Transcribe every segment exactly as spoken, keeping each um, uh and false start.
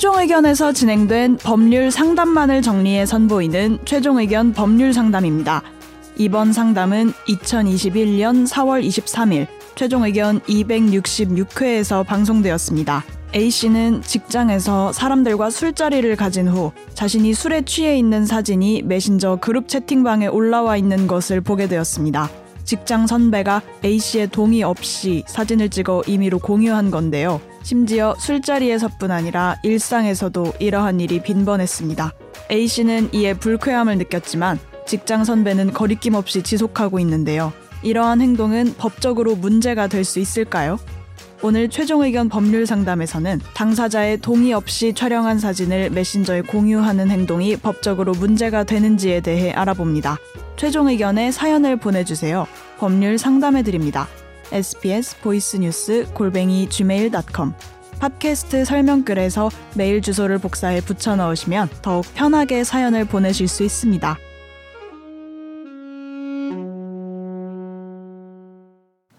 최종 의견에서 진행된 법률 상담만을 정리해 선보이는 최종 의견 법률 상담입니다. 이번 상담은 이천이십일년 사월 이십삼일 최종 의견 이백육십육회에서 방송되었습니다. A씨는 직장에서 사람들과 술자리를 가진 후 자신이 술에 취해 있는 사진이 메신저 그룹 채팅방에 올라와 있는 것을 보게 되었습니다. 직장 선배가 A씨의 동의 없이 사진을 찍어 임의로 공유한 건데요. 심지어 술자리에서뿐 아니라 일상에서도 이러한 일이 빈번했습니다. A씨는 이에 불쾌함을 느꼈지만 직장 선배는 거리낌 없이 지속하고 있는데요. 이러한 행동은 법적으로 문제가 될 수 있을까요? 오늘 최종 의견 법률 상담에서는 당사자의 동의 없이 촬영한 사진을 메신저에 공유하는 행동이 법적으로 문제가 되는지에 대해 알아봅니다. 최종 의견에 사연을 보내주세요. 법률 상담해드립니다. 에스비에스 보이스뉴스 골뱅이 지메일 닷컴 팟캐스트 설명글에서 메일 주소를 복사해 붙여 넣으시면 더욱 편하게 사연을 보내실 수 있습니다.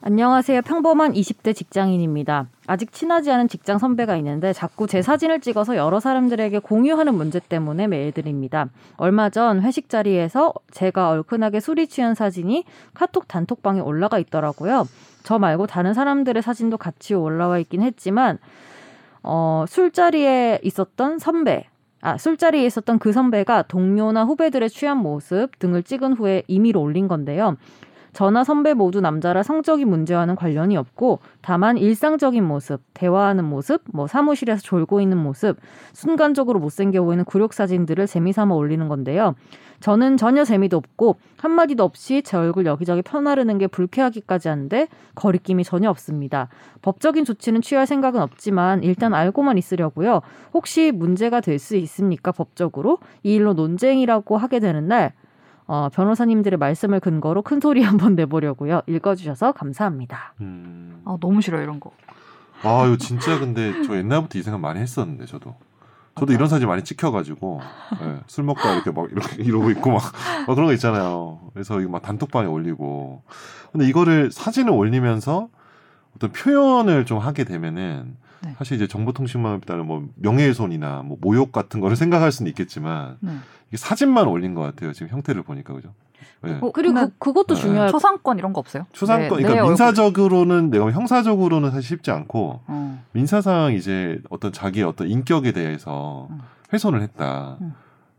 안녕하세요. 평범한 이십대 직장인입니다. 아직 친하지 않은 직장 선배가 있는데 자꾸 제 사진을 찍어서 여러 사람들에게 공유하는 문제 때문에 메일드립니다. 얼마 전 회식 자리에서 제가 얼큰하게 술이 취한 사진이 카톡 단톡방에 올라가 있더라고요. 저 말고 다른 사람들의 사진도 같이 올라와 있긴 했지만 어, 술자리에 있었던 선배, 아, 술자리에 있었던 그 선배가 동료나 후배들의 취한 모습 등을 찍은 후에 임의로 올린 건데요. 저나 선배 모두 남자라 성적인 문제와는 관련이 없고 다만 일상적인 모습, 대화하는 모습, 뭐 사무실에서 졸고 있는 모습, 순간적으로 못생겨 보이는 굴욕 사진들을 재미삼아 올리는 건데요. 저는 전혀 재미도 없고 한마디도 없이 제 얼굴 여기저기 펴나르는 게 불쾌하기까지 한데 거리낌이 전혀 없습니다. 법적인 조치는 취할 생각은 없지만 일단 알고만 있으려고요. 혹시 문제가 될 수 있습니까? 법적으로? 이 일로 논쟁이라고 하게 되는 날 어, 변호사님들의 말씀을 근거로 큰 소리 한번 내보려고요. 읽어주셔서 감사합니다. 음... 아, 너무 싫어요, 이런 거. 아, 이거 진짜 근데 저 옛날부터 이 생각 많이 했었는데, 저도. 저도 아, 이런 사진 많이 찍혀가지고, 네, 술 먹다 이렇게 막 이렇게 이러고 있고 막, 막 그런 거 있잖아요. 그래서 이거 막 단톡방에 올리고. 근데 이거를 사진을 올리면서 어떤 표현을 좀 하게 되면은, 네. 사실 이제 정보통신망에 따른 뭐 명예훼손이나 뭐 모욕 같은 거를 생각할 수는 있겠지만, 네. 이게 사진만 올린 것 같아요. 지금 형태를 보니까 그죠. 네. 어, 그리고 그, 그것도 네. 중요해요. 초상권 이런 거 없어요? 초상권. 네, 그러니까 민사적으로는 내가 네, 형사적으로는 사실 쉽지 않고 음. 민사상 이제 어떤 자기의 어떤 인격에 대해서 음. 훼손을 했다. 음.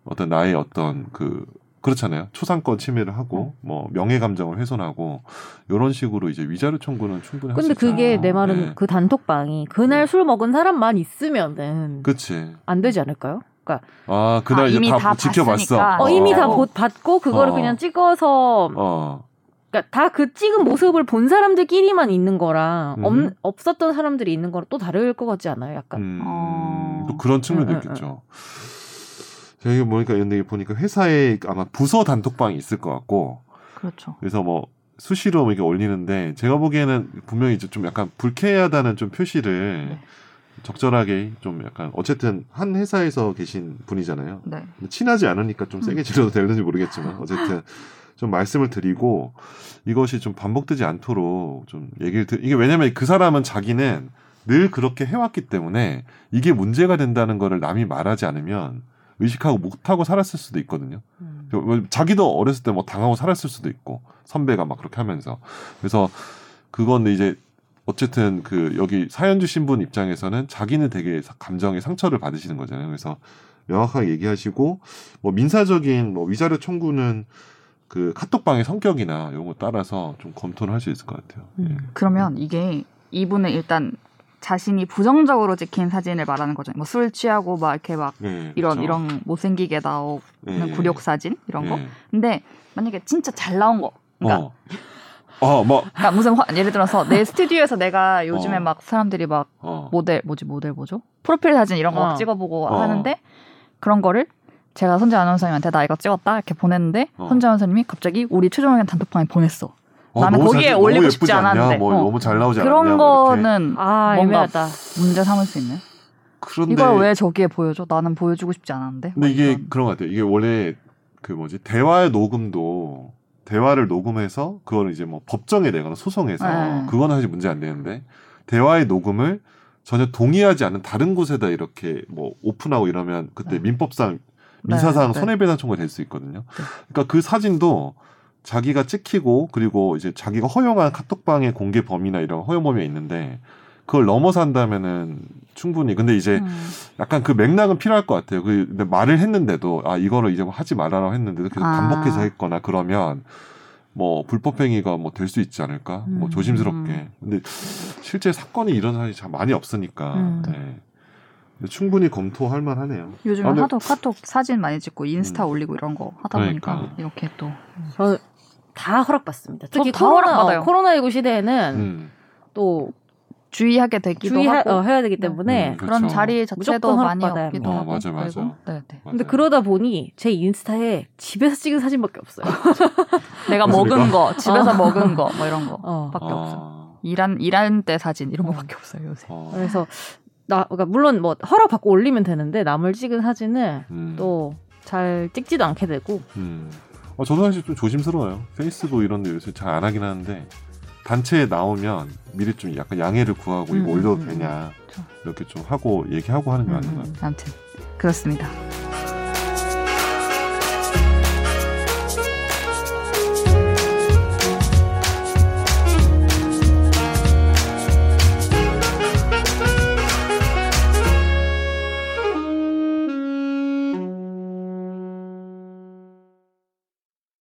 어떤 나의 어떤 그 그렇잖아요. 초상권 침해를 하고 음. 뭐 명예 감정을 훼손하고 이런 식으로 이제 위자료 청구는 충분히 할 수 있어요. 근데 그게 내 말은 네. 그 단톡방이 그날 네. 술 먹은 사람만 있으면은 그치. 안 되지 않을까요? 그러니까 아 그날 아, 이제 다, 다 지켜봤어. 어, 어. 이미 다 보, 봤고 그거를 어. 그냥 찍어서. 어. 그러니까 다 그 찍은 모습을 본 사람들끼리만 있는 거랑 음. 없, 없었던 사람들이 있는 거랑 또 다를 것 같지 않아요? 약간. 음, 어. 또 그런 측면도 음, 있겠죠. 음, 음. 여기 보니까 여기 보니까 회사에 아마 부서 단톡방이 있을 것 같고. 그렇죠. 그래서 뭐 수시로 이렇게 올리는데 제가 보기에는 분명히 이제 좀 약간 불쾌하다는 좀 표시를. 네. 적절하게 좀 약간 어쨌든 한 회사에서 계신 분이잖아요. 네. 친하지 않으니까 좀 세게 질러도 되는지 모르겠지만 어쨌든 좀 말씀을 드리고 이것이 좀 반복되지 않도록 좀 얘기를 드... 이게 왜냐면 그 사람은 자기는 늘 그렇게 해왔기 때문에 이게 문제가 된다는 거를 남이 말하지 않으면 의식하고 못하고 살았을 수도 있거든요. 음. 자기도 어렸을 때 뭐 당하고 살았을 수도 있고 선배가 막 그렇게 하면서 그래서 그건 이제 어쨌든 그 여기 사연 주신 분 입장에서는 자기는 되게 감정에 상처를 받으시는 거잖아요. 그래서 명확하게 얘기하시고 뭐 민사적인 뭐 위자료 청구는 그 카톡방의 성격이나 이런 거 따라서 좀 검토를 할 수 있을 것 같아요. 음. 예. 그러면 이게 이분은 일단 자신이 부정적으로 찍힌 사진을 말하는 거죠. 뭐 술 취하고 막 이렇게 막 예, 이런 그렇죠. 이런 못생기게 나오는 예, 굴욕 사진 이런 예. 거. 근데 만약에 진짜 잘 나온 거. 그러니까 어. 어, 뭐. 그러니까 무슨 화, 예를 들어서 내 스튜디오에서 내가 요즘에 어. 막 사람들이 막 어. 모델 뭐지 모델 뭐죠 프로필 사진 이런 거 막 어. 찍어보고 어. 하는데 그런 거를 제가 선재 아나운서님한테 나 이거 찍었다 이렇게 보냈는데 어. 선재 아나운서님이 갑자기 우리 최종 의견 단톡방에 보냈어. 어, 나는 거기에 사진, 올리고 싶지 않았는데 뭐, 어. 너무 잘 나오지 그런 않았냐 그런 거는 아, 뭔가 애매하다. 문제 삼을 수 있네. 그런데 이걸 왜 저기에 보여줘? 나는 보여주고 싶지 않았는데. 근데 이게 이런. 그런 것 같아요. 이게 원래 그 뭐지 대화의 녹음도. 대화를 녹음해서 그걸 이제 뭐 법정에 내거나 소송해서 네. 그건 사실 문제 안 되는데 대화의 녹음을 전혀 동의하지 않는 다른 곳에다 이렇게 뭐 오픈하고 이러면 그때 네. 민법상 민사상 네. 손해배상 청구가 될 수 있거든요. 네. 그러니까 그 사진도 자기가 찍히고 그리고 이제 자기가 허용한 카톡방의 공개 범위나 이런 허용 범위가 있는데 그걸 넘어서 한다면은 충분히. 근데 이제 음. 약간 그 맥락은 필요할 것 같아요. 그 근데 말을 했는데도 아 이거를 이제 뭐 하지 말아라 했는데도 계속 아. 반복해서 했거나 그러면. 뭐 불법행위가 뭐 될 수 있지 않을까? 음. 뭐 조심스럽게. 음. 근데 실제 사건이 일어난 사람이 참 많이 없으니까 음. 네. 충분히 검토할 만하네요. 요즘 아, 하도 카톡 사진 많이 찍고 인스타 음. 올리고 이런 거 하다 그러니까. 보니까 이렇게 또 저는 다 허락받습니다. 특히 다 코로나 어, 코로나십구 시대에는 음. 또 주의하게 되기도 주의하, 하고 어, 해야 되기 때문에 음, 그렇죠. 그런 자리 자체도 많이 없기도 어, 하고 맞아, 맞아. 그리고, 네, 네. 근데 그러다 보니 제 인스타에 집에서 찍은 사진밖에 없어요. 내가 먹은 거, 집에서 어. 먹은 거 뭐 이런 거밖에 어. 없어요. 일한 일할 때 사진 이런 거밖에 어. 없어요 요새. 어. 그래서 나 그러니까 물론 뭐 허락 받고 올리면 되는데 남을 찍은 사진을 음. 또 잘 찍지도 않게 되고. 음. 어, 저도 사실 좀 조심스러워요. 페이스북 이런 데 요새 잘 안 하긴 하는데. 단체에 나오면 미리 좀 약간 양해를 구하고 음, 이거 올려도 되냐 음, 그렇죠. 이렇게 좀 하고 얘기하고 하는 게 아닌가. 아무튼 그렇습니다.